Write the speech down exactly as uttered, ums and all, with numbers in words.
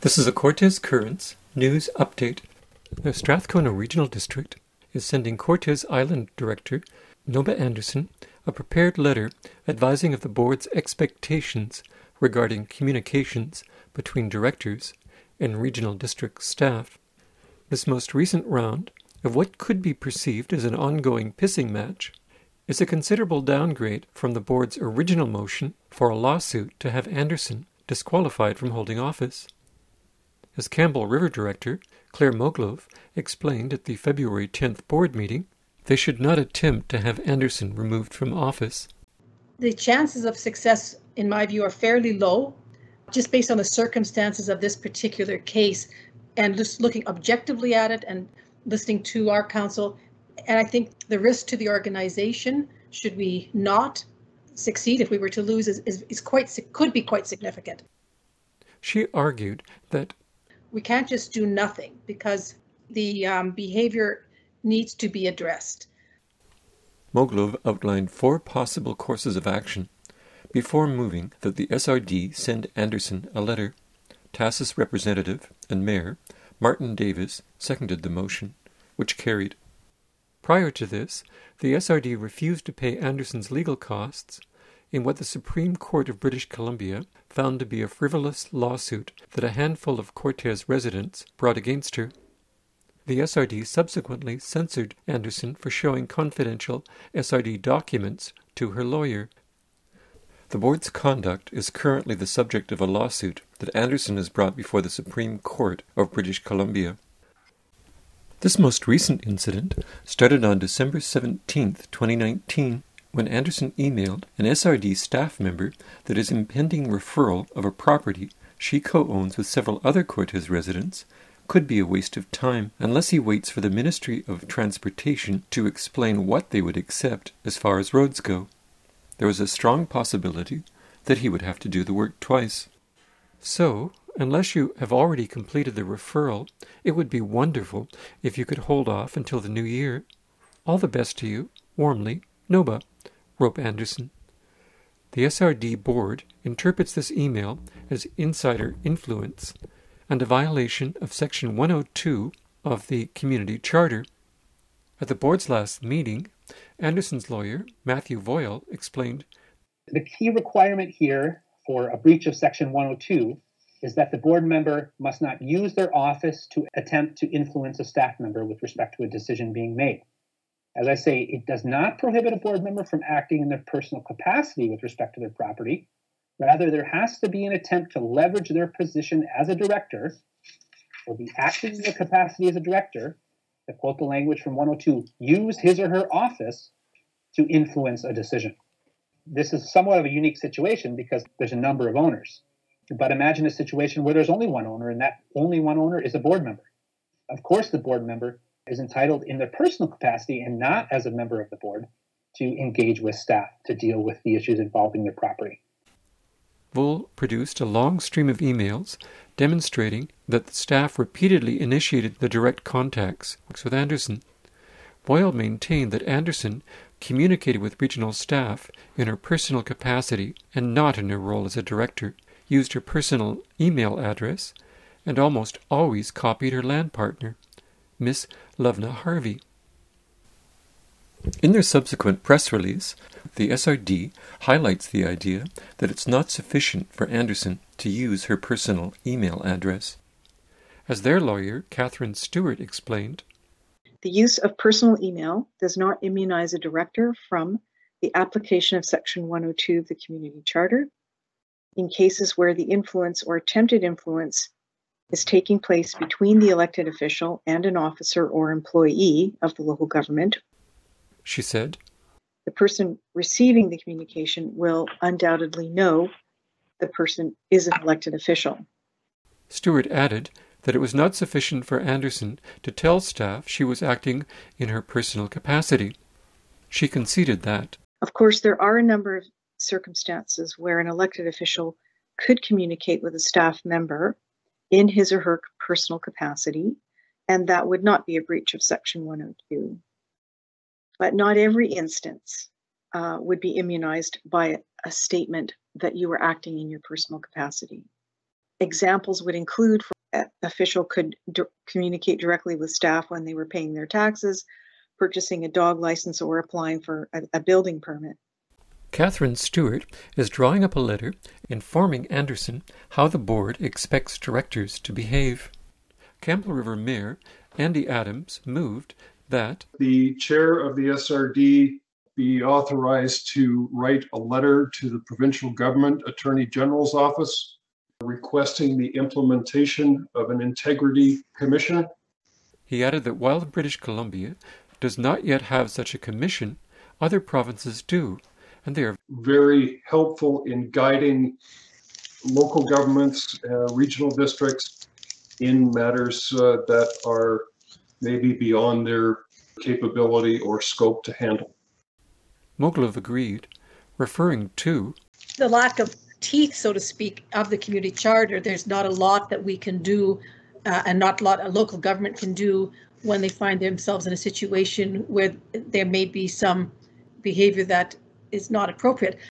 This is a Cortes Currents news update. The Strathcona Regional District is sending Cortes Island Director Noba Anderson a prepared letter advising of the board's expectations regarding communications between directors and regional district staff. This most recent round of what could be perceived as an ongoing pissing match is a considerable downgrade from the board's original motion for a lawsuit to have Anderson disqualified from holding office. As Campbell River Director Claire Moglove explained at the February tenth board meeting, they should not attempt to have Anderson removed from office. The chances of success, in my view, are fairly low, just based on the circumstances of this particular case, and just looking objectively at it and listening to our counsel. And I think the risk to the organization, should we not succeed if we were to lose, is, is, is quite could be quite significant. She argued that we can't just do nothing because the um, behavior needs to be addressed. Moglove outlined four possible courses of action before moving that the S R D send Anderson a letter. Tahsis representative and mayor Martin Davis seconded the motion, which carried. Prior to this, the S R D refused to pay Anderson's legal costs in what the Supreme Court of British Columbia found to be a frivolous lawsuit that a handful of Cortes residents brought against her. The S R D subsequently censored Anderson for showing confidential S R D documents to her lawyer. The board's conduct is currently the subject of a lawsuit that Anderson has brought before the Supreme Court of British Columbia. This most recent incident started on December seventeenth, twenty nineteen, when Anderson emailed an S R D staff member that his impending referral of a property she co-owns with several other Cortes residents could be a waste of time unless he waits for the Ministry of Transportation to explain what they would accept as far as roads go. There was a strong possibility that he would have to do the work twice. So, unless you have already completed the referral, it would be wonderful if you could hold off until the new year. All the best to you, warmly, Noba, wrote Anderson. The S R D board interprets this email as insider influence and a violation of Section one oh two of the Community Charter. At the board's last meeting, Anderson's lawyer, Matthew Voyal, explained, "The key requirement here for a breach of Section one oh two is that the board member must not use their office to attempt to influence a staff member with respect to a decision being made. As I say, it does not prohibit a board member from acting in their personal capacity with respect to their property. Rather, there has to be an attempt to leverage their position as a director or be acting in their capacity as a director, to quote the language from one oh two, use his or her office to influence a decision. This is somewhat of a unique situation because there's a number of owners. But imagine a situation where there's only one owner, and that only one owner is a board member. Of course, the board member is entitled in their personal capacity and not as a member of the board to engage with staff to deal with the issues involving their property." Voyal produced a long stream of emails demonstrating that the staff repeatedly initiated the direct contacts with Anderson. Voyal maintained that Anderson communicated with regional staff in her personal capacity and not in her role as a director, used her personal email address, and almost always copied her land partner, Miss Lovna Harvey. In their subsequent press release, the S R D highlights the idea that it's not sufficient for Anderson to use her personal email address. As their lawyer, Catherine Stewart, explained, "The use of personal email does not immunize a director from the application of Section one oh two of the Community Charter in cases where the influence or attempted influence is taking place between the elected official and an officer or employee of the local government," she said. "The person receiving the communication will undoubtedly know the person is an elected official." Stewart added that it was not sufficient for Anderson to tell staff she was acting in her personal capacity. She conceded that, "Of course, there are a number of circumstances where an elected official could communicate with a staff member in his or her personal capacity, and that would not be a breach of Section one oh two. But not every instance uh, would be immunized by a statement that you were acting in your personal capacity. Examples would include for an official could d- communicate directly with staff when they were paying their taxes, purchasing a dog license, or applying for a, a building permit. Catherine Stewart is drawing up a letter informing Anderson how the board expects directors to behave. Campbell River Mayor Andy Adams moved that the chair of the S R D be authorized to write a letter to the provincial government attorney general's office requesting the implementation of an integrity commission. He added that while British Columbia does not yet have such a commission, other provinces do, and they are very helpful in guiding local governments, uh, regional districts in matters uh, that are maybe beyond their capability or scope to handle. Moglove agreed, referring to the lack of teeth, so to speak, of the community charter. There's not a lot that we can do uh, and not a lot a local government can do when they find themselves in a situation where there may be some behavior that is not appropriate.